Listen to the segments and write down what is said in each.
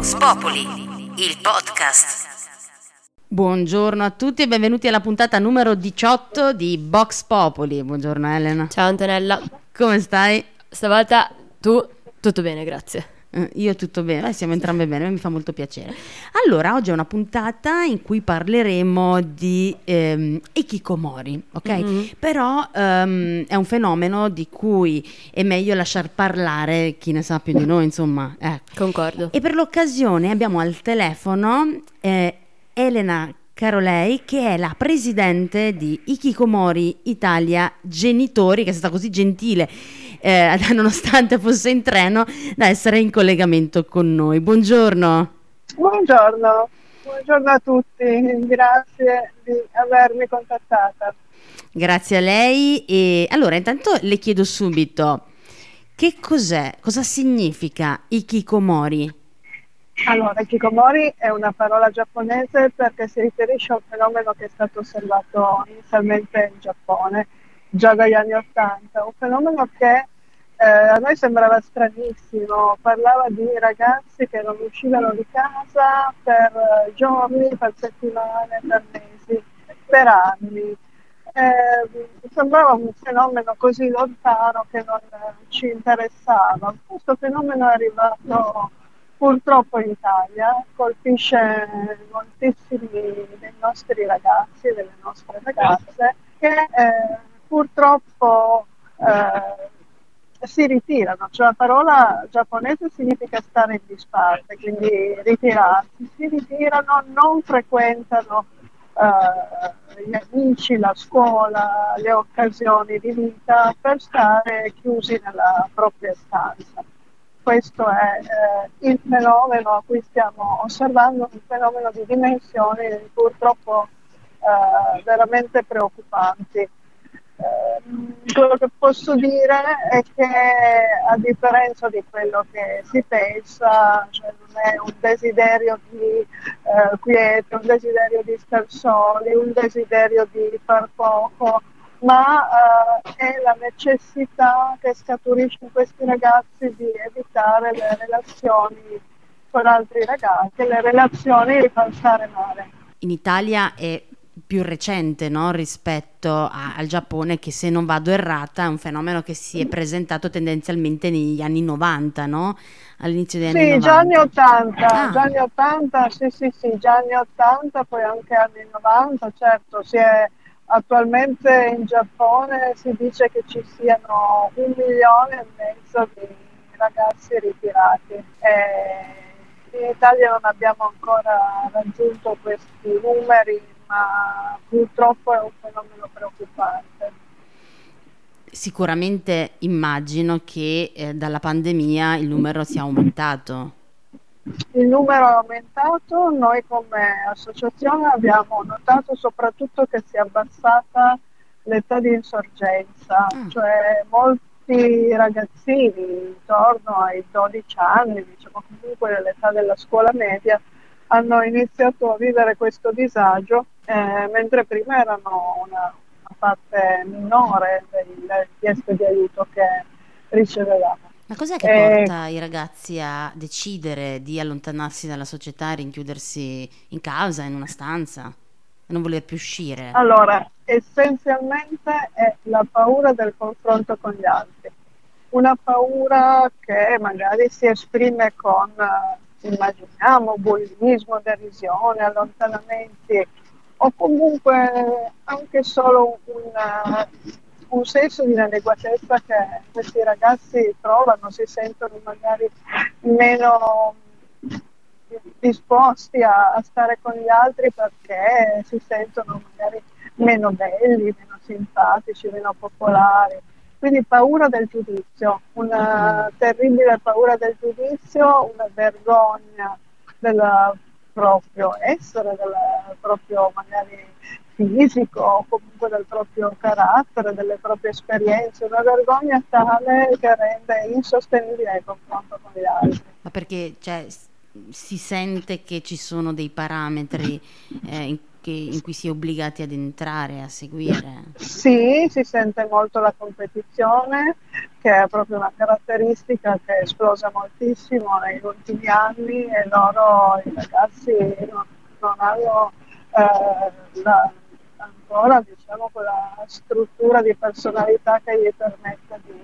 Box Populi, il podcast. Buongiorno a tutti e benvenuti alla puntata numero 18 di Box Populi. Buongiorno Elena. Ciao Antonella. Come stai? Stavolta tu? Tutto bene, grazie. Io tutto bene, siamo entrambe bene, mi fa molto piacere. Allora, oggi è una puntata in cui parleremo di hikikomori, ok? Mm-hmm. Però è un fenomeno di cui è meglio lasciar parlare chi ne sa più di noi, insomma. Concordo. E per l'occasione abbiamo al telefono Elena Carolei, che è la presidente di Hikikomori Italia Genitori, che è stata così gentile, nonostante fosse in treno, da essere in collegamento con noi. Buongiorno. Buongiorno, buongiorno a tutti, grazie di avermi contattata. Grazie a lei. E allora, intanto le chiedo subito, che cos'è, cosa significa hikikomori? Allora, hikikomori è una parola giapponese perché si riferisce a un fenomeno che è stato osservato inizialmente in Giappone, già dagli anni '80, un fenomeno che a noi sembrava stranissimo. Parlava di ragazzi che non uscivano di casa per giorni, per settimane, per mesi, per anni. Sembrava un fenomeno così lontano che non ci interessava. Questo fenomeno è arrivato purtroppo in Italia, colpisce moltissimi dei nostri ragazzi e delle nostre ragazze che purtroppo si ritirano, cioè la parola giapponese significa stare in disparte, quindi ritirarsi, si ritirano, non frequentano gli amici, la scuola, le occasioni di vita per stare chiusi nella propria stanza. Questo è il fenomeno a cui stiamo osservando, un fenomeno di dimensioni purtroppo veramente preoccupanti. Quello che posso dire è che, a differenza di quello che si pensa, cioè non è un desiderio di quiete, un desiderio di star soli, un desiderio di far poco, ma è la necessità che scaturisce in questi ragazzi di evitare le relazioni con altri ragazzi, le relazioni li fanno stare male. In Italia è più recente, no? Rispetto al Giappone, che, se non vado errata, è un fenomeno che si è presentato tendenzialmente negli anni 90, no? All'inizio degli anni 90. Sì, già anni 80, poi anche anni 90, certo, si è... Attualmente in Giappone si dice che ci siano 1,5 milioni di ragazzi ritirati. In Italia non abbiamo ancora raggiunto questi numeri, ma purtroppo è un fenomeno preoccupante. Sicuramente immagino che dalla pandemia il numero sia aumentato. Il numero è aumentato, noi come associazione abbiamo notato soprattutto che si è abbassata l'età di insorgenza, cioè molti ragazzini intorno ai 12 anni, diciamo comunque nell'età della scuola media, hanno iniziato a vivere questo disagio, mentre prima erano una parte minore delle richieste di aiuto che ricevevamo. Ma cos'è che porta i ragazzi a decidere di allontanarsi dalla società e rinchiudersi in casa, in una stanza, e non voler più uscire? Allora, essenzialmente è la paura del confronto con gli altri. Una paura che magari si esprime con, immaginiamo, bullismo, derisione, allontanamenti, o comunque anche solo un senso di inadeguatezza che questi ragazzi trovano, si sentono magari meno disposti a stare con gli altri perché si sentono magari meno belli, meno simpatici, meno popolari. Quindi paura del giudizio, una terribile paura del giudizio, una vergogna del proprio essere, del proprio magari fisico o comunque del proprio carattere, delle proprie esperienze, una vergogna tale che rende insostenibile il confronto con gli altri. Ma perché, cioè, si sente che ci sono dei parametri in cui si è obbligati ad entrare, a seguire. Sì, si sente molto la competizione, che è proprio una caratteristica che è esplosa moltissimo negli ultimi anni, e loro, i ragazzi, non hanno ancora, diciamo, quella struttura di personalità che gli permette di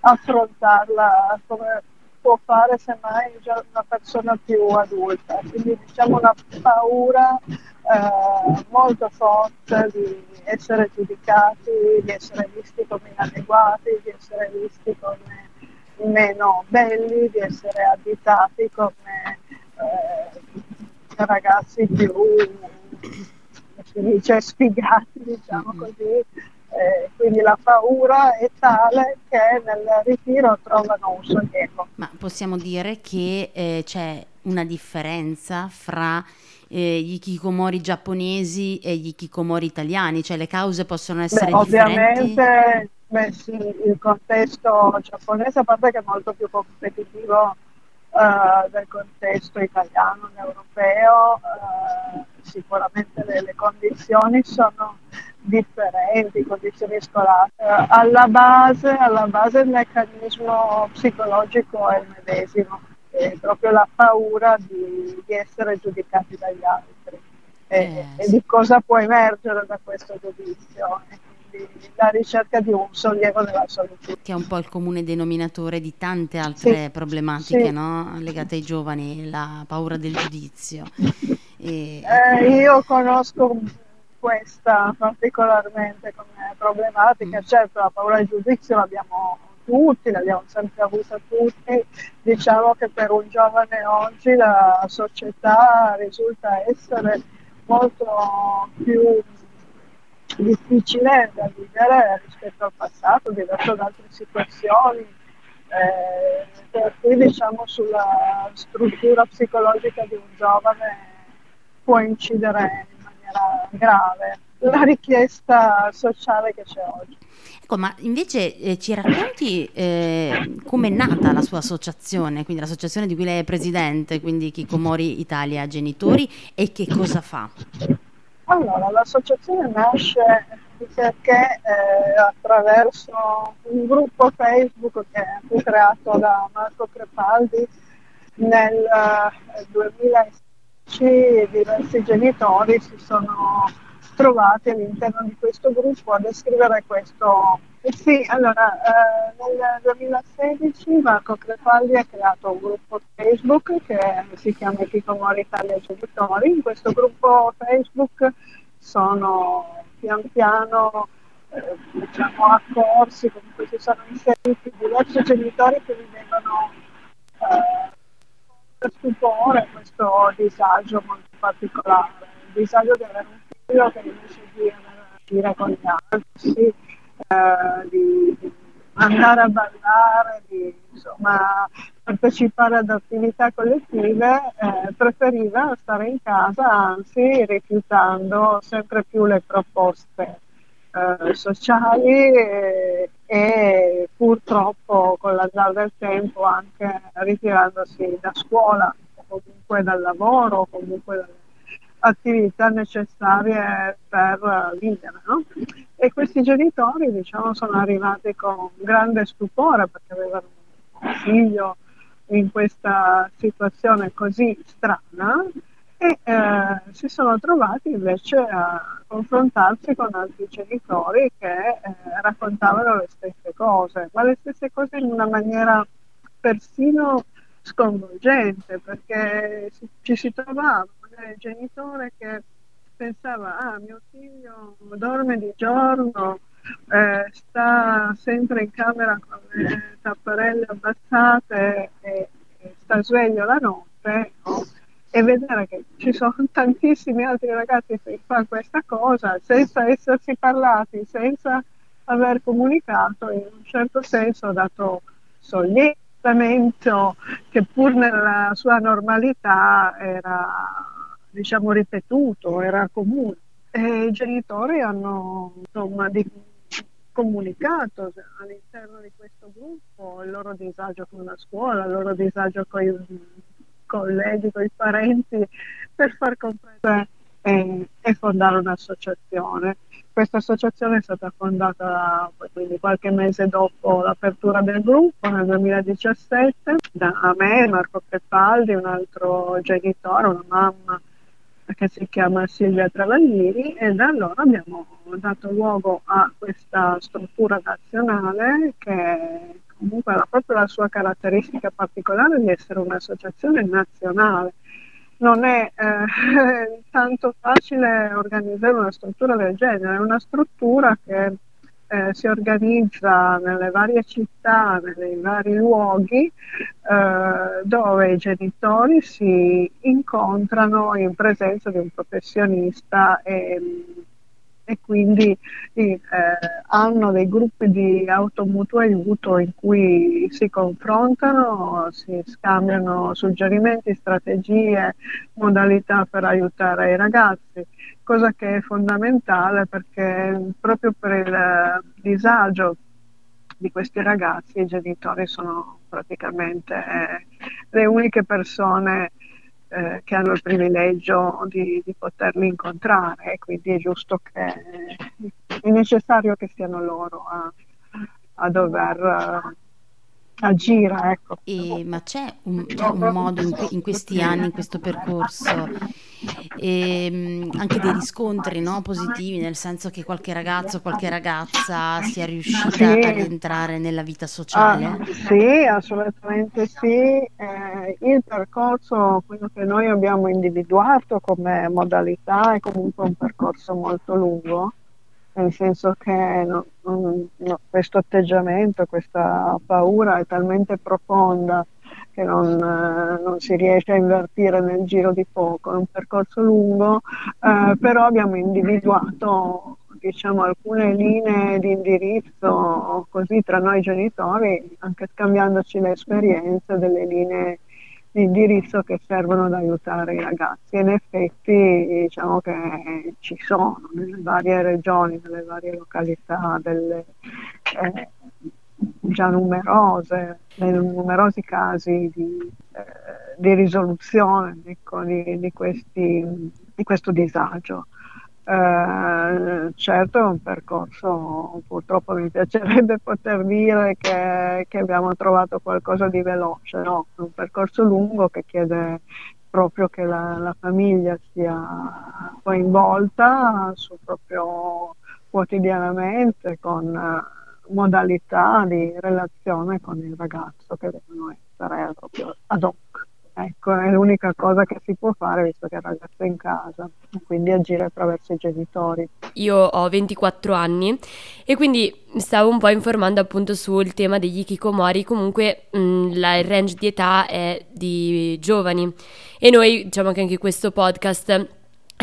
affrontarla come può fare semmai già una persona più adulta, quindi diciamo una paura molto forte di essere giudicati, di essere visti come inadeguati, di essere visti come meno belli, di essere additati come ragazzi più, si dice, sfigati, diciamo così. Quindi la paura è tale che nel ritiro trovano un sollievo. Ma possiamo dire che c'è una differenza fra gli hikikomori giapponesi e gli hikikomori italiani, cioè le cause possono essere differenti? Ovviamente, sì, il contesto giapponese, a parte che è molto più competitivo del contesto italiano e europeo, sicuramente le condizioni sono differenti, condizioni scolastiche. Alla base il meccanismo psicologico è il medesimo, è proprio la paura di essere giudicati dagli altri e di cosa può emergere da questo giudizio, e quindi la ricerca di un sollievo della solitudine, che è un po' il comune denominatore di tante altre problematiche, no? Legate ai giovani, la paura del giudizio. Io conosco questa particolarmente come problematica. Certo, la paura del giudizio l'abbiamo tutti, l'abbiamo sempre avuta tutti. Diciamo che per un giovane oggi la società risulta essere molto più difficile da vivere rispetto al passato, diverso da altre situazioni. Per cui, diciamo, sulla struttura psicologica di un giovane può incidere grave la richiesta sociale che c'è oggi. Ecco, ma invece ci racconti come è nata la sua associazione, quindi l'associazione di cui lei è presidente, quindi Hikikomori Italia Genitori, e che cosa fa? Allora, l'associazione nasce perché attraverso un gruppo Facebook che fu creato da Marco Crepaldi nel 2006, diversi genitori si sono trovati all'interno di questo gruppo a descrivere questo. Sì, allora nel 2016 Marco Crepaldi ha creato un gruppo Facebook che si chiama Hikikomori Italia Genitori. In questo gruppo Facebook sono pian piano diciamo accorsi, comunque si sono inseriti diversi genitori che vivevano stupore, questo disagio molto particolare, il disagio di avere un figlio che invece di uscire con gli altri, di andare a ballare, di insomma partecipare ad attività collettive, preferiva stare in casa, anzi rifiutando sempre più le proposte sociali e purtroppo con l'andare del tempo anche ritirandosi da scuola, comunque dal lavoro, comunque dalle attività necessarie per vivere, no? E questi genitori, diciamo, sono arrivati con grande stupore perché avevano un figlio in questa situazione così strana, e si sono trovati invece a confrontarsi con altri genitori che raccontavano le stesse cose, ma le stesse cose in una maniera persino sconvolgente, perché ci si trovava magari il genitore che pensava: ah, mio figlio dorme di giorno, sta sempre in camera con le tapparelle abbassate e sta sveglio la notte, no? E vedere che ci sono tantissimi altri ragazzi che fanno questa cosa senza essersi parlati, senza aver comunicato, in un certo senso ha dato sollievo, che pur nella sua normalità era, diciamo, ripetuto, era comune. E i genitori hanno, insomma, comunicato all'interno di questo gruppo il loro disagio con la scuola, il loro disagio con i colleghi, con i parenti, per far comprendere e fondare un'associazione. Questa associazione è stata fondata quindi qualche mese dopo l'apertura del gruppo nel 2017 da me, Marco Crepaldi, un altro genitore, una mamma che si chiama Silvia Travaglini, e da allora abbiamo dato luogo a questa struttura nazionale che comunque ha proprio la sua caratteristica particolare di essere un'associazione nazionale. Non è tanto facile organizzare una struttura del genere, è una struttura che si organizza nelle varie città, nei vari luoghi dove i genitori si incontrano in presenza di un professionista e quindi hanno dei gruppi di automutuo aiuto in cui si confrontano, si scambiano suggerimenti, strategie, modalità per aiutare i ragazzi, cosa che è fondamentale perché proprio per il disagio di questi ragazzi i genitori sono praticamente le uniche persone che hanno il privilegio di poterli incontrare, e quindi è giusto che è necessario che siano loro a dover agire, ecco. Ma c'è un modo in questi anni, in questo percorso, anche dei riscontri, no, positivi, nel senso che qualche ragazzo, qualche ragazza sia riuscita ad entrare nella vita sociale? Sì, assolutamente sì. Il percorso, quello che noi abbiamo individuato come modalità, è comunque un percorso molto lungo, nel senso che questo atteggiamento, questa paura è talmente profonda che non si riesce a invertire nel giro di poco, è un percorso lungo, però abbiamo individuato, diciamo, alcune linee di indirizzo così tra noi genitori, anche scambiandoci le esperienze, delle linee di indirizzo che servono ad aiutare i ragazzi, e in effetti diciamo che ci sono nelle varie regioni, nelle varie località, delle già numerosi casi di risoluzione, ecco, di questo disagio. Certo è un percorso, purtroppo mi piacerebbe poter dire che abbiamo trovato qualcosa di veloce, no, è un percorso lungo che chiede proprio che la famiglia sia coinvolta proprio quotidianamente con modalità di relazione con il ragazzo che devono essere proprio ad hoc. Ecco, è l'unica cosa che si può fare visto che il ragazzo è in casa, quindi agire attraverso i genitori. Io ho 24 anni e quindi mi stavo un po' informando appunto sul tema degli hikikomori. Comunque il range di età è di giovani e noi diciamo che anche questo podcast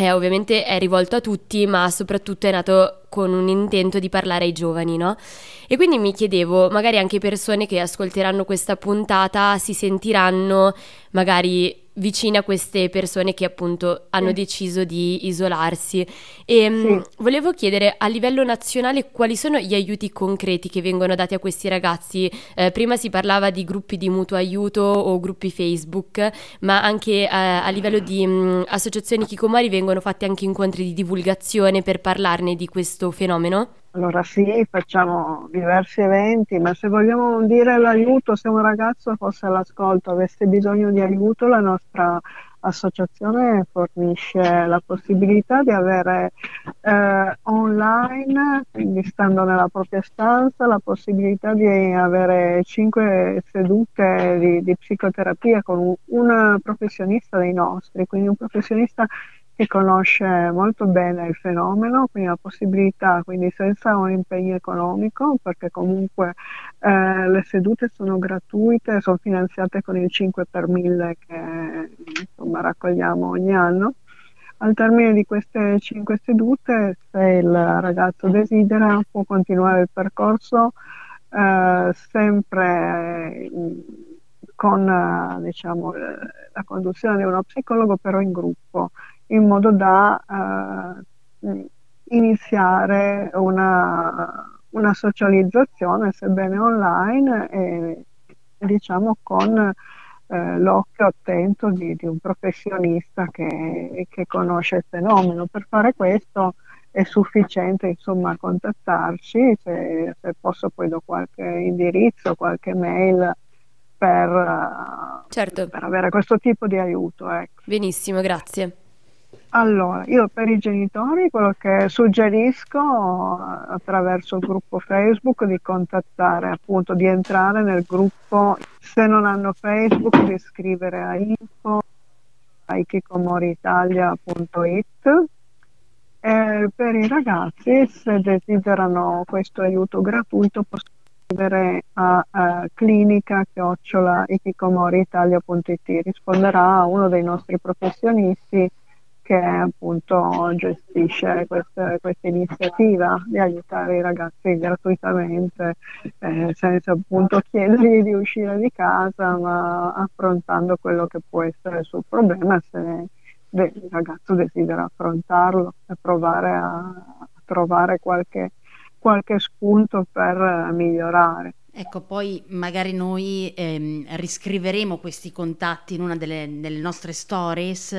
ovviamente è rivolto a tutti, ma soprattutto è nato con un intento di parlare ai giovani, no? E quindi mi chiedevo, magari anche persone che ascolteranno questa puntata si sentiranno magari vicine a queste persone che appunto hanno deciso di isolarsi e volevo chiedere a livello nazionale quali sono gli aiuti concreti che vengono dati a questi ragazzi. Prima si parlava di gruppi di mutuo aiuto o gruppi Facebook, ma anche a livello di associazioni hikikomori vengono fatti anche incontri di divulgazione per parlarne di questo fenomeno? Allora sì, facciamo diversi eventi, ma se vogliamo dire l'aiuto, se un ragazzo fosse all'ascolto, avesse bisogno di aiuto, la nostra associazione fornisce la possibilità di avere online, quindi stando nella propria stanza, la possibilità di avere 5 sedute di psicoterapia con un professionista dei nostri, quindi un professionista che conosce molto bene il fenomeno, quindi la possibilità, quindi senza un impegno economico, perché comunque le sedute sono gratuite, sono finanziate con il 5 per 1000 che insomma raccogliamo ogni anno. Al termine di queste 5 sedute, se il ragazzo desidera, può continuare il percorso sempre con diciamo la conduzione di uno psicologo, però in gruppo, in modo da iniziare una socializzazione, sebbene online, e diciamo con l'occhio attento di un professionista che conosce il fenomeno. Per fare questo è sufficiente, insomma, contattarci, se posso poi do qualche indirizzo, qualche mail per avere questo tipo di aiuto, ecco. Benissimo, grazie. Allora, io per i genitori quello che suggerisco attraverso il gruppo Facebook di contattare, appunto, di entrare nel gruppo, se non hanno Facebook, di scrivere a info@hikikomoriitalia.it. Per i ragazzi, se desiderano questo aiuto gratuito, possono scrivere a clinica@hikikomoriitalia.it. risponderà a uno dei nostri professionisti che appunto gestisce questa iniziativa di aiutare i ragazzi gratuitamente, senza appunto chiedergli di uscire di casa, ma affrontando quello che può essere il suo problema, se il ragazzo desidera affrontarlo e provare a trovare qualche spunto per migliorare. Ecco, poi magari noi riscriveremo questi contatti in una delle nostre stories,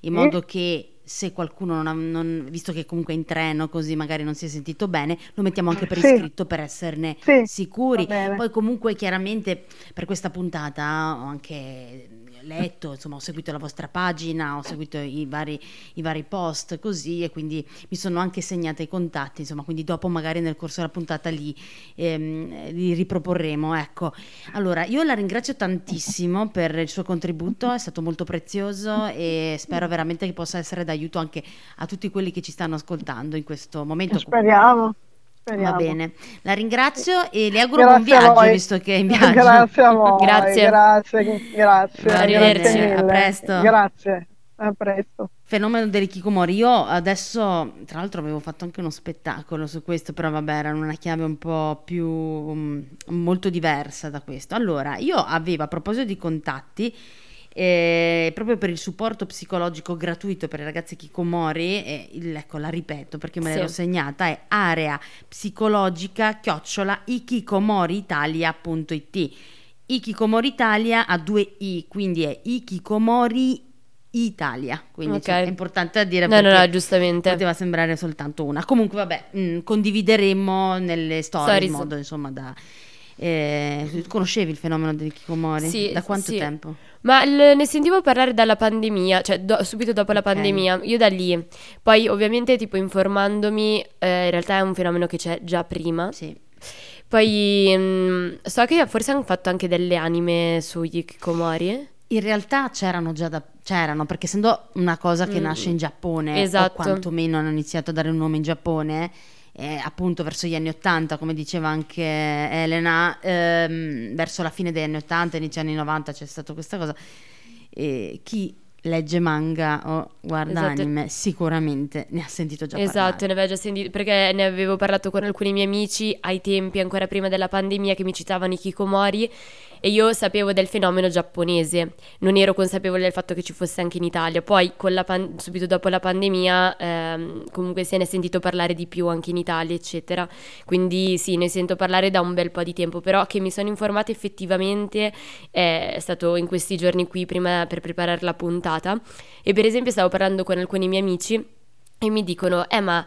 in modo che se qualcuno non visto che comunque è in treno, così magari non si è sentito bene, lo mettiamo anche per iscritto per esserne sicuri. Poi comunque chiaramente per questa puntata ho anche letto, insomma, ho seguito la vostra pagina, ho seguito i vari post, così, e quindi mi sono anche segnata i contatti, insomma, quindi dopo magari nel corso della puntata li riproporremo, ecco. Allora, io la ringrazio tantissimo per il suo contributo, è stato molto prezioso e spero veramente che possa essere d'aiuto anche a tutti quelli che ci stanno ascoltando in questo momento. Speriamo. Va bene, la ringrazio e le auguro buon viaggio, visto che è in viaggio. Grazie a voi. grazie. Arrivederci, a presto. Grazie, a presto. Fenomeno delle Hikikomori. Io adesso, tra l'altro, avevo fatto anche uno spettacolo su questo, però vabbè, era una chiave un po' più molto diversa da questo. Allora, io avevo, a proposito di contatti, proprio per il supporto psicologico gratuito per i ragazzi Hikikomori, ecco, la ripeto perché me l'ero segnata, è areapsicologica@hikikomoriitalia.it. Hikikomori Italia ha 2 i, quindi è Hikikomori Italia, quindi è importante da dire, perché no, giustamente poteva sembrare soltanto una. Comunque vabbè, condivideremo nelle storie in modo, insomma, da... conoscevi il fenomeno delle Hikikomori? Sì, da quanto tempo? Ma ne sentivo parlare dalla pandemia, cioè subito dopo la pandemia, io da lì. Poi ovviamente, tipo, informandomi, in realtà è un fenomeno che c'è già prima. Sì. Poi so che forse hanno fatto anche delle anime sugli Hikikomori. In realtà c'erano, perché essendo una cosa che nasce in Giappone, o quantomeno hanno iniziato a dare un nome in Giappone, appunto verso gli anni '80, come diceva anche Elena, verso la fine degli anni '80, inizio anni '90 c'è stata questa cosa. Chi legge manga o guarda anime sicuramente ne ha sentito già parlare. Esatto, ne avevo già sentito, perché ne avevo parlato con alcuni miei amici ai tempi, ancora prima della pandemia, che mi citavano i Hikikomori, e io sapevo del fenomeno giapponese, non ero consapevole del fatto che ci fosse anche in Italia. Poi con la subito dopo la pandemia comunque se ne è sentito parlare di più anche in Italia, eccetera, quindi sì, ne sento parlare da un bel po' di tempo, però che mi sono informata effettivamente è stato in questi giorni qui, prima, per preparare la puntata. E per esempio stavo parlando con alcuni miei amici e mi dicono ma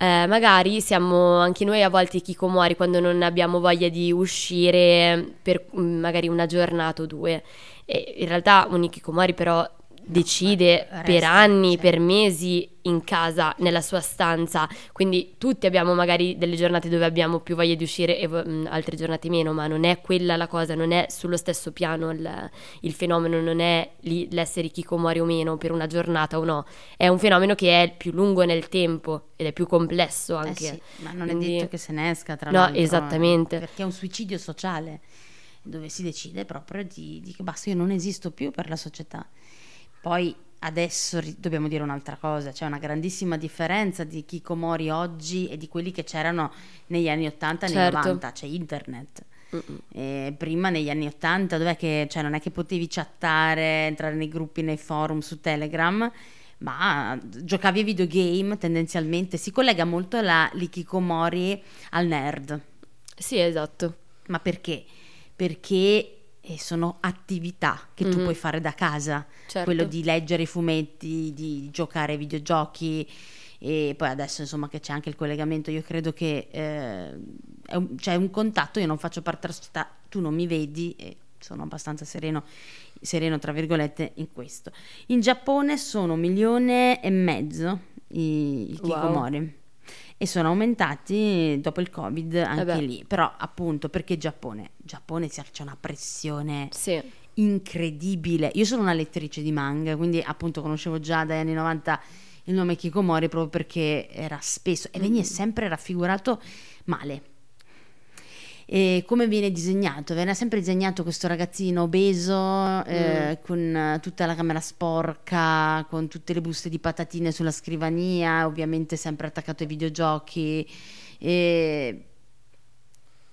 magari siamo anche noi a volte Hikikomori quando non abbiamo voglia di uscire per magari una giornata o due. E in realtà un Hikikomori però decide per anni, per mesi, in casa, nella sua stanza. Quindi tutti abbiamo magari delle giornate dove abbiamo più voglia di uscire e altre giornate meno, ma non è quella la cosa, non è sullo stesso piano il fenomeno, non è lì l'essere Hikikomori o meno per una giornata o no. È un fenomeno che è più lungo nel tempo ed è più complesso anche. Ma non è detto che se ne esca, tra l'altro. No, esattamente. Perché è un suicidio sociale dove si decide proprio di basta, io non esisto più per la società. Poi adesso dobbiamo dire un'altra cosa, c'è una grandissima differenza di Hikikomori oggi e di quelli che c'erano negli anni 80 e negli 90, c'è internet. E prima negli anni 80 dov'è che, cioè, non è che potevi chattare, entrare nei gruppi, nei forum su Telegram, ma giocavi ai videogame tendenzialmente. Si collega molto l'Hikikomori al nerd. Sì, esatto. Ma perché? Perché e sono attività che tu puoi fare da casa, certo. Quello di leggere i fumetti, di giocare ai videogiochi, e poi adesso insomma che c'è anche il collegamento, io credo che c'è un contatto, io non faccio parte, tu non mi vedi, e sono abbastanza sereno tra virgolette in questo. In Giappone sono 1,5 milioni i hikikomori. Wow. E sono aumentati dopo il Covid anche lì, però appunto perché Giappone c'è una pressione incredibile. Io sono una lettrice di manga, quindi appunto conoscevo già dagli anni 90 il nome Hikikomori, proprio perché era spesso e veniva sempre raffigurato male. E come viene disegnato? Viene sempre disegnato questo ragazzino obeso, con tutta la camera sporca, con tutte le buste di patatine sulla scrivania, ovviamente sempre attaccato ai videogiochi. E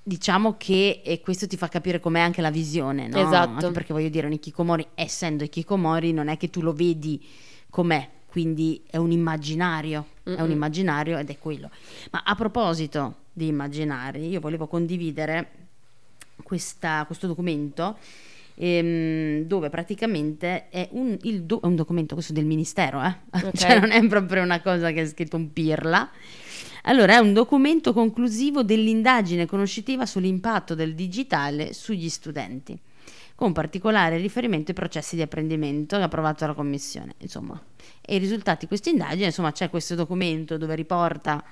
diciamo che questo ti fa capire com'è anche la visione, no? Esatto. Anche perché voglio dire, un hikikomori, essendo hikikomori, non è che tu lo vedi com'è, quindi è un immaginario, ed è quello. Ma a proposito di immaginari, io volevo condividere questo documento, dove praticamente è un documento questo del ministero, okay. Cioè non è proprio una cosa che è scritto un pirla. Allora, è un documento conclusivo dell'indagine conoscitiva sull'impatto del digitale sugli studenti, con particolare riferimento ai processi di apprendimento, che ha approvato la commissione, insomma, e i risultati di questa indagine. Insomma, c'è questo documento dove riporta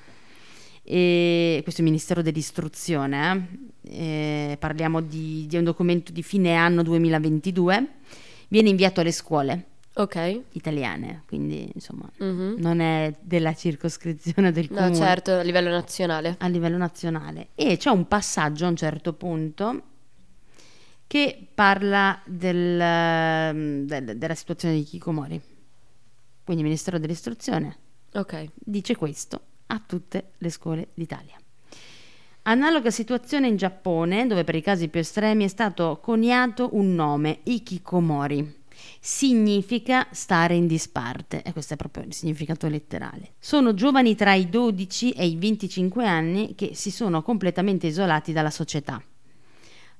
questo Ministero dell'Istruzione, parliamo di un documento di fine anno 2022, viene inviato alle scuole italiane, quindi insomma non è della circoscrizione del comune, no, certo, a livello nazionale. E c'è un passaggio a un certo punto che parla della situazione di Hikikomori, quindi il Ministero dell'Istruzione dice questo a tutte le scuole d'Italia. Analoga situazione in Giappone, dove per i casi più estremi è stato coniato un nome, Hikikomori. Significa stare in disparte, e questo è proprio il significato letterale. Sono giovani tra i 12 e i 25 anni che si sono completamente isolati dalla società.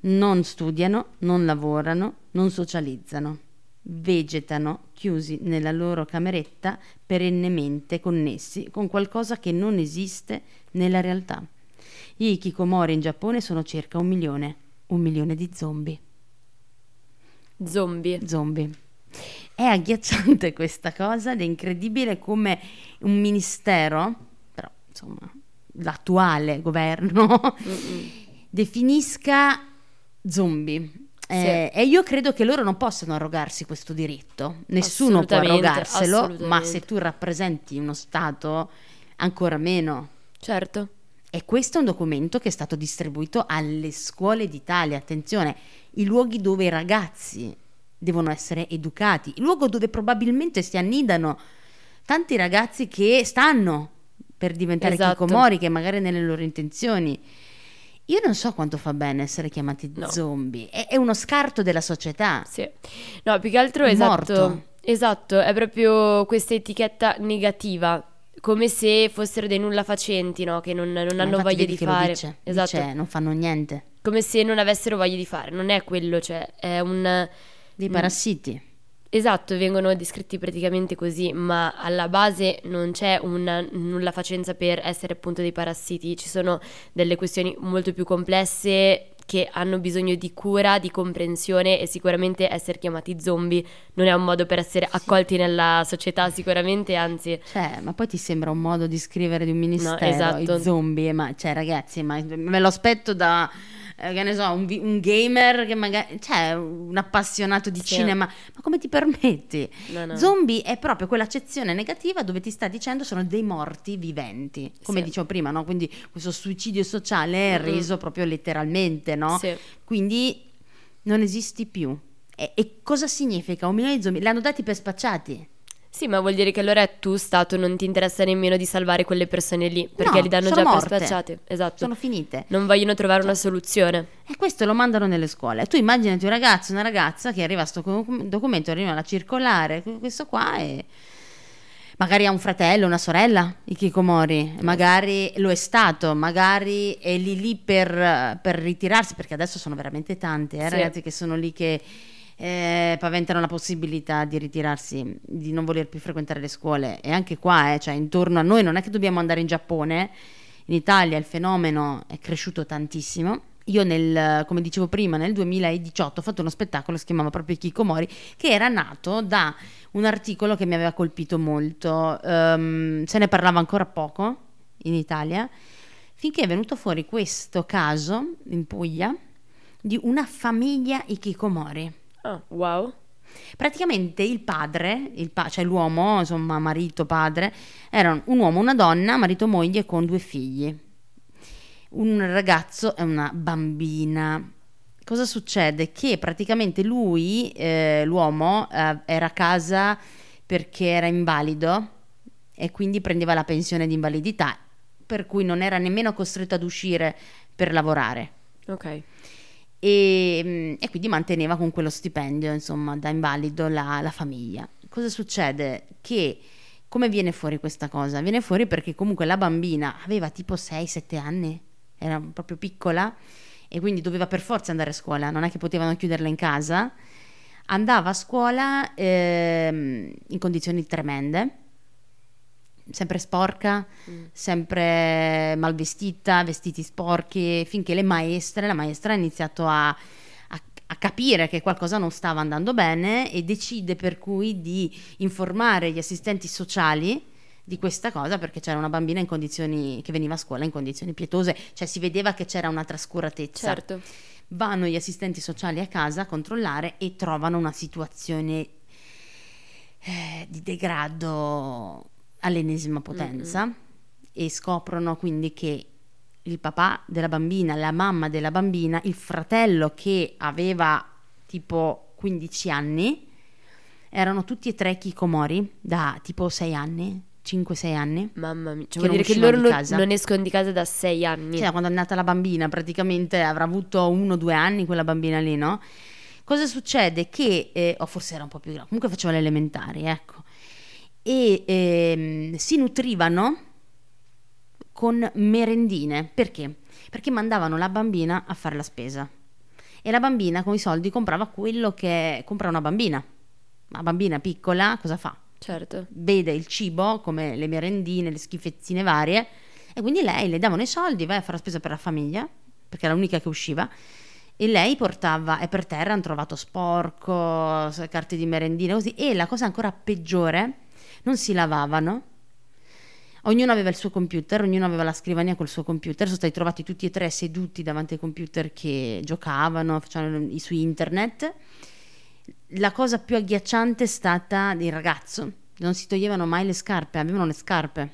Non studiano, non lavorano, non socializzano. Vegetano chiusi nella loro cameretta, perennemente connessi con qualcosa che non esiste nella realtà. Gli hikikomori in Giappone sono circa 1 milione di zombie. Zombie. È agghiacciante questa cosa ed è incredibile come un ministero, però insomma l'attuale governo, definisca zombie. E io credo che loro non possano arrogarsi questo diritto, nessuno può arrogarselo, ma se tu rappresenti uno Stato ancora meno. Certo. E questo è un documento che è stato distribuito alle scuole d'Italia, attenzione, i luoghi dove i ragazzi devono essere educati, il luogo dove probabilmente si annidano tanti ragazzi che stanno per diventare hikikomori, che magari nelle loro intenzioni. Io non so quanto fa bene essere chiamati zombie, è uno scarto della società. Sì. No, più che altro esatto, è proprio questa etichetta negativa, come se fossero dei nulla facenti, no? Che non hanno voglia di fare. Dice, non fanno niente. Come se non avessero voglia di fare, non è quello, cioè è un dei parassiti. Esatto, vengono descritti praticamente così, ma alla base non c'è una nullafacenza per essere appunto dei parassiti, ci sono delle questioni molto più complesse che hanno bisogno di cura, di comprensione, e sicuramente essere chiamati zombie non è un modo per essere accolti nella società, sicuramente, anzi. Cioè, ma poi ti sembra un modo di scrivere di un ministero, i zombie, ma cioè ragazzi, ma me lo aspetto da, che ne so, un gamer che magari, cioè un appassionato di cinema, ma come ti permetti? No. Zombie è proprio quell'accezione negativa dove ti sta dicendo sono dei morti viventi, come dicevo prima, no? Quindi questo suicidio sociale è reso proprio letteralmente, no? Sì. Quindi non esisti più. E cosa significa? 1 milione di zombie l'hanno dati per spacciati. Sì, ma vuol dire che allora tu, Stato, non ti interessa nemmeno di salvare quelle persone lì, perché li danno già per spacciate. Esatto. Sono finite. Non vogliono trovare una soluzione. E questo lo mandano nelle scuole. Tu immaginati un ragazzo, una ragazza che arriva a sto documento, arriva alla circolare, questo qua, e magari ha un fratello, una sorella, Hikikomori, magari lo è stato, magari è lì per ritirarsi, perché adesso sono veramente tanti, sì, ragazzi che sono lì che paventano la possibilità di ritirarsi, di non voler più frequentare le scuole. E anche qua, cioè intorno a noi, non è che dobbiamo andare in Giappone, in Italia il fenomeno è cresciuto tantissimo. Io come dicevo prima, nel 2018 ho fatto uno spettacolo, si chiamava proprio Hikikomori, che era nato da un articolo che mi aveva colpito molto, se ne parlava ancora poco in Italia, finché è venuto fuori questo caso in Puglia di una famiglia Hikikomori. Oh, wow. Praticamente il padre, cioè l'uomo, insomma marito, padre, erano un uomo, una donna, marito, moglie con 2 figli, un ragazzo e una bambina. Cosa succede? Che praticamente lui, l'uomo, era a casa perché era invalido e quindi prendeva la pensione di invalidità, per cui non era nemmeno costretto ad uscire per lavorare. Ok. E quindi manteneva con quello stipendio, insomma, da invalido la famiglia. Cosa succede? Che come viene fuori questa cosa? Viene fuori perché comunque la bambina aveva tipo 6-7 anni, era proprio piccola e quindi doveva per forza andare a scuola, non è che potevano chiuderla in casa. Andava a scuola in condizioni tremende, sempre sporca, sempre mal vestita, vestiti sporchi, finché la maestra ha iniziato a capire che qualcosa non stava andando bene e decide per cui di informare gli assistenti sociali di questa cosa, perché c'era una bambina in condizioni che veniva a scuola in condizioni pietose, cioè si vedeva che c'era una trascuratezza. Certo. Vanno gli assistenti sociali a casa a controllare e trovano una situazione di degrado all'ennesima potenza. Mm-hmm. E scoprono quindi che il papà della bambina, la mamma della bambina, il fratello che aveva tipo 15 anni, erano tutti e 3 Hikikomori da tipo 6 anni, 5-6 anni. Mamma mia, cioè, vuol dire che loro non escono di casa da 6 anni. Cioè, quando è nata la bambina praticamente avrà avuto 1-2 anni quella bambina lì, no? Cosa succede? Che, o forse era un po' più grande, comunque faceva le elementari, ecco. E si nutrivano con merendine. Perché? Perché mandavano la bambina a fare la spesa e la bambina con i soldi comprava quello che compra una bambina. Una bambina piccola cosa fa? Certo. Vede il cibo come le merendine, le schifezzine varie, e quindi lei le davano i soldi, vai a fare la spesa per la famiglia, perché era l'unica che usciva. E lei portava, e per terra hanno trovato sporco, carte di merendine, così. E la cosa ancora peggiore, non si lavavano, ognuno aveva il suo computer, ognuno aveva la scrivania col suo computer. Sono stati trovati tutti e 3 seduti davanti ai computer che giocavano, facevano su internet. La cosa più agghiacciante è stata del ragazzo, non si toglievano mai le scarpe, avevano le scarpe.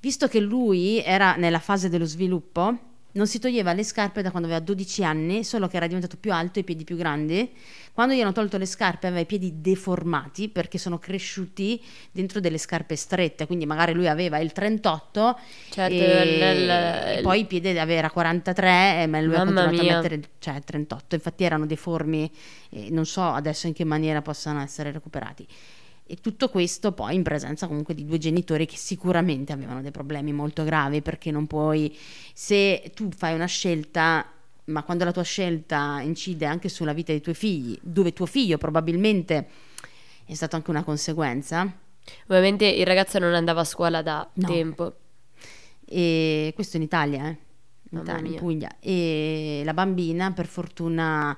Visto che lui era nella fase dello sviluppo, non si toglieva le scarpe da quando aveva 12 anni, solo che era diventato più alto e i piedi più grandi. Quando gli hanno tolto le scarpe aveva i piedi deformati, perché sono cresciuti dentro delle scarpe strette, quindi magari lui aveva il 38, certo, e poi il piede aveva 43, ma lui ha continuato a mettere, cioè, 38, infatti erano deformi, non so adesso in che maniera possano essere recuperati. E tutto questo poi in presenza comunque di 2 genitori che sicuramente avevano dei problemi molto gravi, perché non puoi, se tu fai una scelta, ma quando la tua scelta incide anche sulla vita dei tuoi figli, dove tuo figlio probabilmente è stato anche una conseguenza. Ovviamente il ragazzo non andava a scuola da tempo. E questo in Italia, in Puglia. E la bambina per fortuna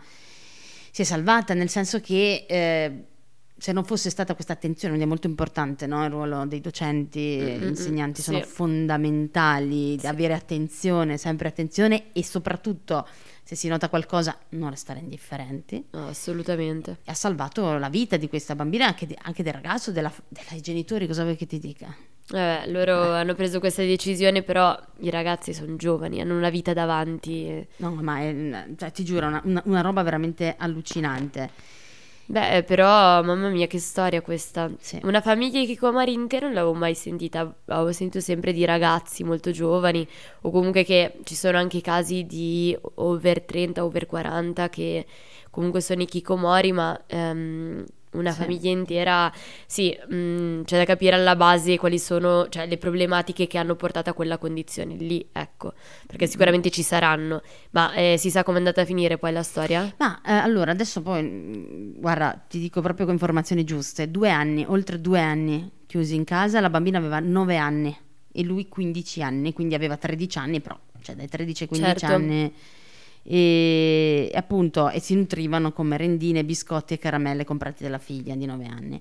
si è salvata, nel senso che se non fosse stata questa attenzione, quindi è molto importante, no? Il ruolo dei docenti, gli insegnanti sono fondamentali, di avere attenzione, sempre attenzione, e soprattutto se si nota qualcosa non restare indifferenti. No, assolutamente. E ha salvato la vita di questa bambina, anche del ragazzo, dei genitori, cosa vuoi che ti dica? Loro hanno preso questa decisione, però i ragazzi sono giovani, hanno una vita davanti. No, ma cioè, ti giuro, una roba veramente allucinante. Beh, però, mamma mia, che storia questa. Sì. Una famiglia Hikikomori intera non l'avevo mai sentita, avevo sentito sempre di ragazzi molto giovani, o comunque che ci sono anche casi di over 30, over 40 che comunque sono Hikikomori, ma una famiglia intera, c'è da capire alla base quali sono, cioè, le problematiche che hanno portato a quella condizione lì, ecco, perché sicuramente ci saranno, ma si sa com'è andata a finire poi la storia? Ma allora, adesso poi, guarda, ti dico proprio con informazioni giuste, 2 anni, oltre 2 anni chiusi in casa, la bambina aveva 9 anni e lui 15 anni, quindi aveva 13 anni, però, cioè, dai 13 ai 15 anni... E appunto si nutrivano con merendine, biscotti e caramelle comprati dalla figlia di 9 anni,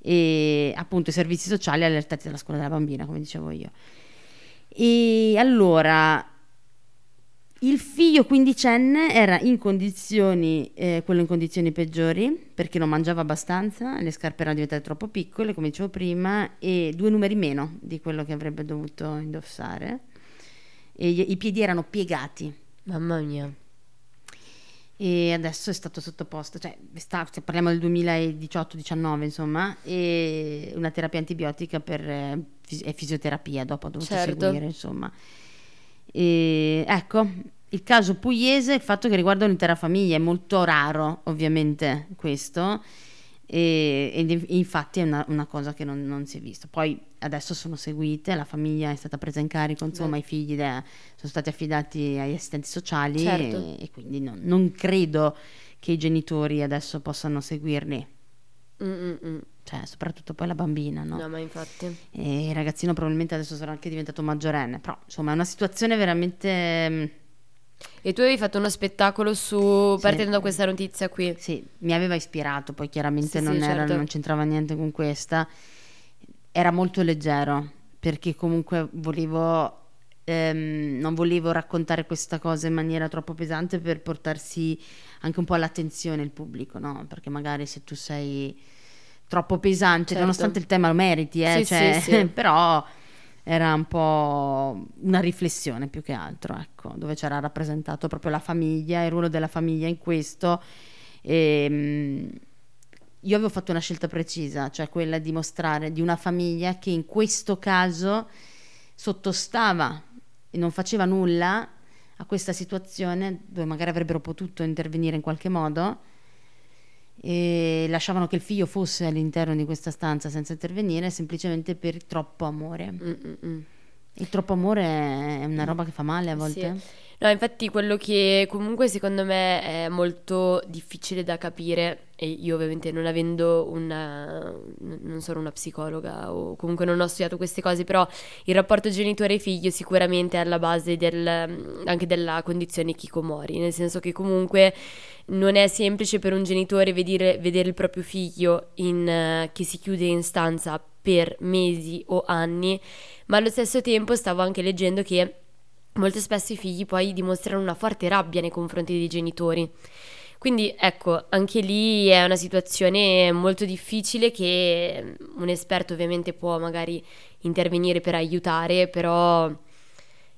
e appunto i servizi sociali allertati dalla scuola della bambina, come dicevo io. E allora il figlio quindicenne era in condizioni, quello in condizioni peggiori, perché non mangiava abbastanza, le scarpe erano diventate troppo piccole, come dicevo prima, e 2 numeri meno di quello che avrebbe dovuto indossare, e i piedi erano piegati. Mamma mia. E adesso è stato sottoposto, parliamo del 2018-19, insomma, e una terapia antibiotica e fisioterapia dopo ha dovuto seguire, insomma. E, ecco, il caso pugliese, il fatto che riguarda un'intera famiglia, è molto raro ovviamente questo, e infatti è una cosa che non si è vista. Poi adesso sono seguite, la famiglia è stata presa in carico, insomma. Beh. I figli sono stati affidati agli assistenti sociali, e quindi non credo che i genitori adesso possano seguirli. Cioè, soprattutto poi la bambina, no? No, ma infatti. E il ragazzino probabilmente adesso sarà anche diventato maggiorenne, però insomma è una situazione veramente... E tu avevi fatto uno spettacolo su, partendo da questa notizia qui. Sì, mi aveva ispirato, poi chiaramente non c'entrava niente con questa. Era molto leggero, perché comunque volevo non volevo raccontare questa cosa in maniera troppo pesante, per portarsi anche un po' all'attenzione il pubblico, no? Perché magari se tu sei troppo pesante, nonostante il tema lo meriti, però... era un po' una riflessione più che altro, ecco, dove c'era rappresentato proprio la famiglia, il ruolo della famiglia in questo. E io avevo fatto una scelta precisa, cioè quella di mostrare di una famiglia che in questo caso sottostava e non faceva nulla a questa situazione, dove magari avrebbero potuto intervenire in qualche modo, e lasciavano che il figlio fosse all'interno di questa stanza senza intervenire, semplicemente per troppo amore. Il troppo amore è una roba che fa male a volte. No, infatti quello che comunque secondo me è molto difficile da capire, e io ovviamente non avendo non sono una psicologa, o comunque non ho studiato queste cose, però il rapporto genitore figlio sicuramente è alla base anche della condizione hikikomori, nel senso che comunque non è semplice per un genitore vedere il proprio figlio che si chiude in stanza per mesi o anni, ma allo stesso tempo stavo anche leggendo che molto spesso i figli poi dimostrano una forte rabbia nei confronti dei genitori. Quindi ecco, anche lì è una situazione molto difficile, che un esperto ovviamente può magari intervenire per aiutare, però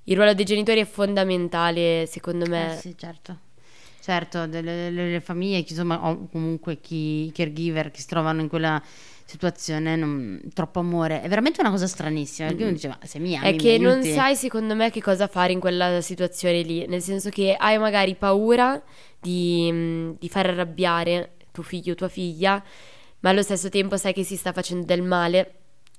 il ruolo dei genitori è fondamentale, secondo me. Sì, certo, delle famiglie, insomma, o comunque i caregiver che si trovano in quella situazione, troppo amore è veramente una cosa stranissima, perché uno diceva se mi ami, è che non sai, secondo me, che cosa fare in quella situazione lì, nel senso che hai magari paura di far arrabbiare tuo figlio o tua figlia, ma allo stesso tempo sai che si sta facendo del male,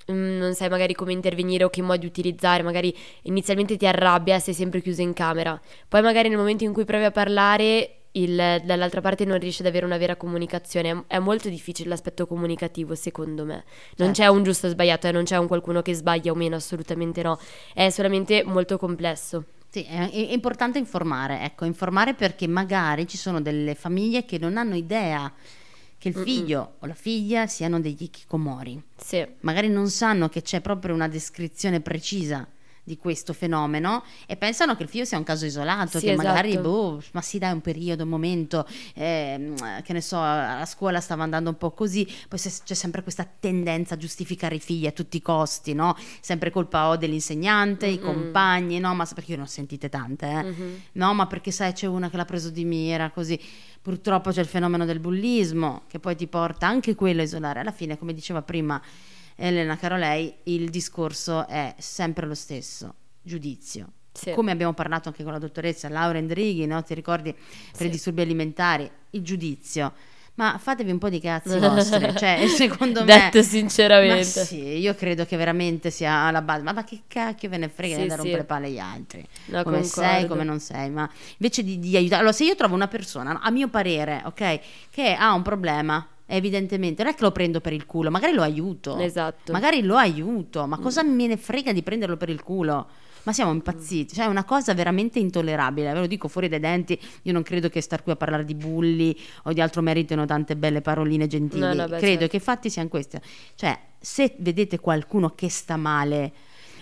non sai magari come intervenire o che modi utilizzare. Magari inizialmente ti arrabbia, sei sempre chiuso in camera, poi magari nel momento in cui provi a parlare dall'altra parte non riesce ad avere una vera comunicazione. È molto difficile l'aspetto comunicativo, secondo me. Non c'è un giusto o sbagliato, non c'è un qualcuno che sbaglia o meno, assolutamente no, è solamente molto complesso. Sì, è importante informare, perché magari ci sono delle famiglie che non hanno idea che il figlio o la figlia siano degli hikikomori. Magari non sanno che c'è proprio una descrizione precisa di questo fenomeno, e pensano che il figlio sia un caso isolato, che magari ma sì, dai, un periodo, un momento, che ne so, a scuola stava andando un po' così. Poi c'è sempre questa tendenza a giustificare i figli a tutti i costi, no? Sempre colpa dell'insegnante, i compagni, no? Ma perché io ne ho sentite tante, no? Ma perché sai, c'è una che l'ha preso di mira, così. Purtroppo c'è il fenomeno del bullismo, che poi ti porta anche quello a isolare. Alla fine, come diceva prima Elena Carolei, il discorso è sempre lo stesso: giudizio. Come abbiamo parlato anche con la dottoressa Laura Endrighi, no? Ti ricordi, per i disturbi alimentari, il giudizio. ma fatevi un po' di cazzi vostri, cioè secondo me, detto sinceramente, ma sì, io credo che veramente sia alla base, ma che cacchio ve ne frega di rompere le palle agli altri, no, come concordo. Sei, come non sei, ma invece di aiutare. Allora, se io trovo una persona, a mio parere, ok, che ha un problema, evidentemente non è che lo prendo per il culo, magari lo aiuto, esatto, magari lo aiuto, ma cosa me ne frega di prenderlo per il culo? Ma siamo impazziti, cioè è una cosa veramente intollerabile, ve lo dico fuori dai denti. Io non credo che star qui a parlare di bulli o di altro meritino tante belle paroline gentili, no, beh, credo, certo, che i fatti siano questi, cioè se vedete qualcuno che sta male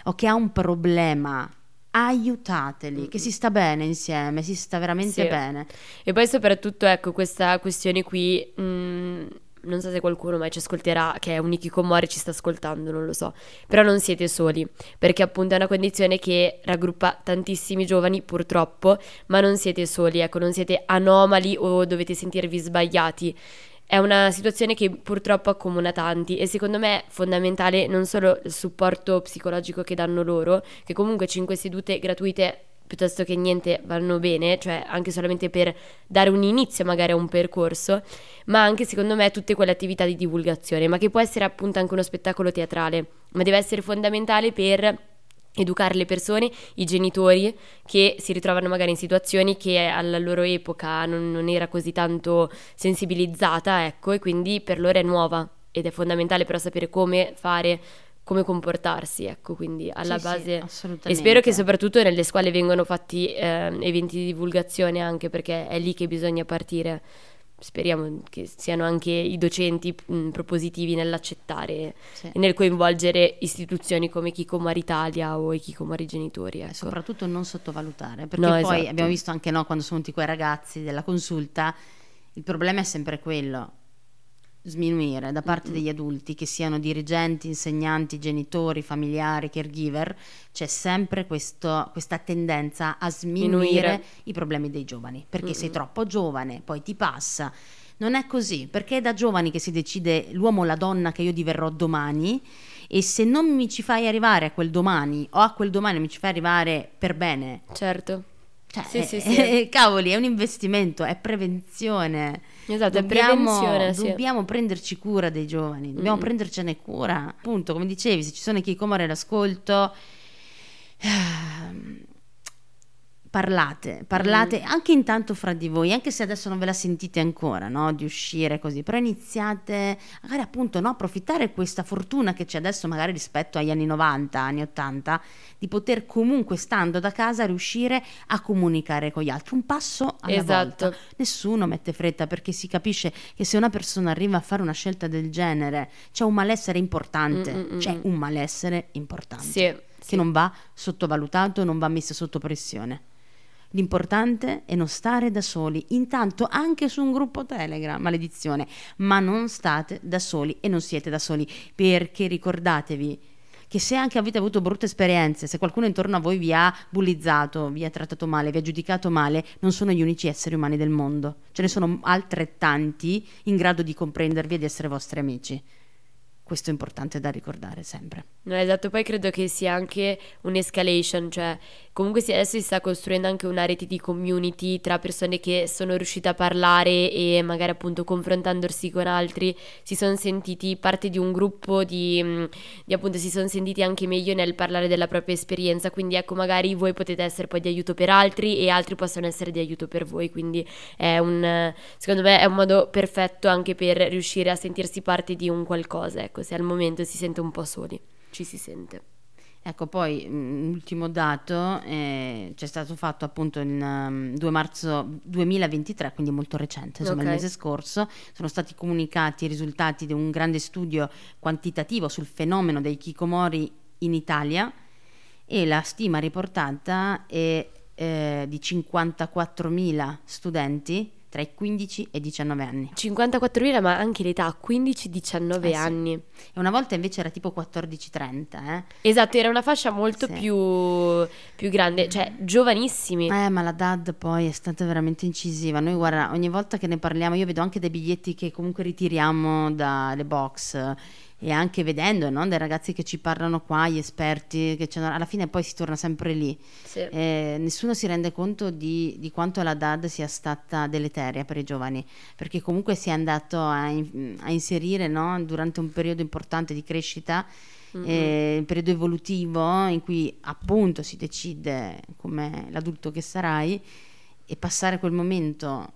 o che ha un problema, aiutateli, che si sta bene insieme, si sta veramente bene. E poi soprattutto, ecco, questa questione qui, non so se qualcuno mai ci ascolterà che è un hikikomori, ci sta ascoltando, non lo so, però non siete soli, perché appunto è una condizione che raggruppa tantissimi giovani purtroppo, ma non siete soli, ecco, non siete anomali o dovete sentirvi sbagliati. È una situazione che purtroppo accomuna tanti e secondo me è fondamentale non solo il supporto psicologico che danno loro, che comunque 5 sedute gratuite piuttosto che niente vanno bene, cioè anche solamente per dare un inizio magari a un percorso, ma anche secondo me tutte quelle attività di divulgazione, ma che può essere appunto anche uno spettacolo teatrale, ma deve essere fondamentale per educare le persone, i genitori che si ritrovano magari in situazioni che alla loro epoca non era così tanto sensibilizzata, ecco, e quindi per loro è nuova ed è fondamentale però sapere come fare, come comportarsi, ecco, quindi alla base e spero che soprattutto nelle scuole vengano fatti eventi di divulgazione, anche perché è lì che bisogna partire. Speriamo che siano anche i docenti propositivi nell'accettare e nel coinvolgere istituzioni come Hikikomori Italia o Hikikomori Genitori, ecco. E soprattutto non sottovalutare, perché poi abbiamo visto anche quando sono venuti quei ragazzi della consulta, il problema è sempre quello, sminuire da parte degli adulti, che siano dirigenti, insegnanti, genitori, familiari, caregiver, c'è sempre questa tendenza a sminuire i problemi dei giovani, perché sei troppo giovane, poi ti passa. Non è così, perché è da giovani che si decide l'uomo o la donna che io diverrò domani, e se non mi ci fai arrivare a quel domani, o a quel domani mi ci fai arrivare per bene, certo, cioè, cavoli, è un investimento, è prevenzione. Esatto, dobbiamo prenderci cura dei giovani, dobbiamo prendercene cura. Appunto, come dicevi, se ci sono i hikikomori all'ascolto, parlate anche intanto fra di voi, anche se adesso non ve la sentite ancora, no, di uscire così, però iniziate magari appunto, no, approfittare questa fortuna che c'è adesso magari rispetto agli anni 90, anni 80, di poter comunque stando da casa riuscire a comunicare con gli altri un passo alla volta. Nessuno mette fretta, perché si capisce che se una persona arriva a fare una scelta del genere c'è un malessere importante, che non va sottovalutato, non va messo sotto pressione. L'importante è non stare da soli, intanto anche su un gruppo Telegram, maledizione, ma non state da soli e non siete da soli, perché ricordatevi che se anche avete avuto brutte esperienze, se qualcuno intorno a voi vi ha bullizzato, vi ha trattato male, vi ha giudicato male, non sono gli unici esseri umani del mondo, ce ne sono altrettanti in grado di comprendervi e di essere vostri amici. Questo è importante da ricordare sempre. No, esatto, poi credo che sia anche un'escalation, cioè comunque adesso si sta costruendo anche una rete di community tra persone che sono riuscite a parlare e magari appunto confrontandosi con altri si sono sentiti parte di un gruppo, di appunto si sono sentiti anche meglio nel parlare della propria esperienza, quindi ecco magari voi potete essere poi di aiuto per altri e altri possono essere di aiuto per voi, quindi secondo me è un modo perfetto anche per riuscire a sentirsi parte di un qualcosa, ecco, se al momento si sente un po' soli, ci si sente. Ecco, poi ultimo dato, c'è stato fatto appunto il 2 marzo 2023, quindi molto recente, insomma, il mese scorso, sono stati comunicati i risultati di un grande studio quantitativo sul fenomeno dei hikikomori in Italia, e la stima riportata è di 54.000 studenti tra i 15 e i 19 anni. 54.000, ma anche l'età 15-19 anni. E una volta invece era tipo 14-30, eh? Esatto, era una fascia molto più grande, cioè giovanissimi. Ma la DAD poi è stata veramente incisiva. Noi, guarda, ogni volta che ne parliamo, io vedo anche dei biglietti che comunque ritiriamo dalle box, e anche vedendo, no, dai ragazzi che ci parlano qua, gli esperti che alla fine poi si torna sempre lì, sì. Nessuno si rende conto di quanto la DAD sia stata deleteria per i giovani, perché comunque si è andato a inserire, no, durante un periodo importante di crescita, mm-hmm. Il periodo evolutivo in cui appunto si decide come l'adulto che sarai, e passare quel momento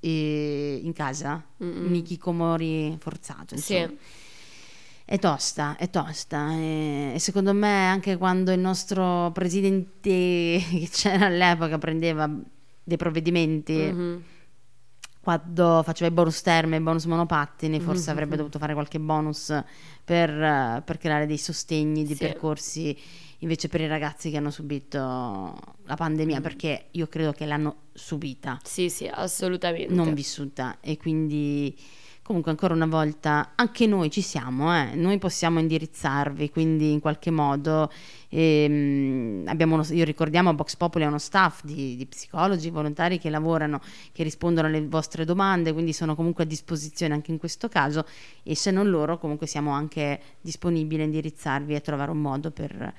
in casa, mm-hmm. un hikikomori forzato, insomma. Sì. È tosta e secondo me anche quando il nostro presidente che c'era all'epoca prendeva dei provvedimenti, mm-hmm. quando faceva i bonus terme, i bonus monopattini, forse mm-hmm. avrebbe dovuto fare qualche bonus per creare dei sostegni, dei sì. percorsi invece per i ragazzi che hanno subito la pandemia, mm. perché io credo che l'hanno subita, sì assolutamente, non vissuta, e quindi comunque ancora una volta anche noi ci siamo, noi possiamo indirizzarvi, quindi in qualche modo ricordiamo Box Populi è uno staff di psicologi volontari che lavorano, che rispondono alle vostre domande, quindi sono comunque a disposizione anche in questo caso, e se non loro comunque siamo anche disponibili a indirizzarvi e a trovare un modo per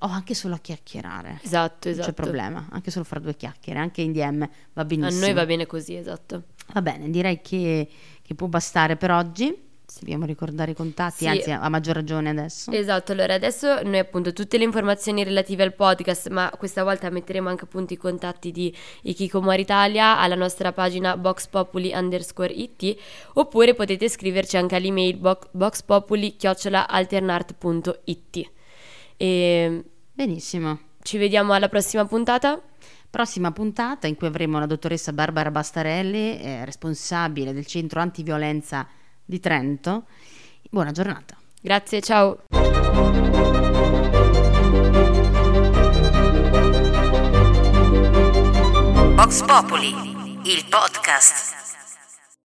anche solo a chiacchierare, esatto. Non c'è problema, anche solo far due chiacchiere, anche in DM va benissimo, a noi va bene così, esatto, va bene, direi che può bastare per oggi. Se dobbiamo ricordare i contatti, sì. anzi a maggior ragione adesso. Esatto, allora adesso noi appunto tutte le informazioni relative al podcast, ma questa volta metteremo anche appunto i contatti di Hikikomori Italia alla nostra pagina boxpopuli_it, oppure potete scriverci anche all'email boxpopuli@alternart.it. Benissimo. Ci vediamo alla prossima puntata in cui avremo la dottoressa Barbara Bastarelli, responsabile del Centro Antiviolenza di Trento. Buona giornata. Grazie, ciao. Box Populi, il podcast.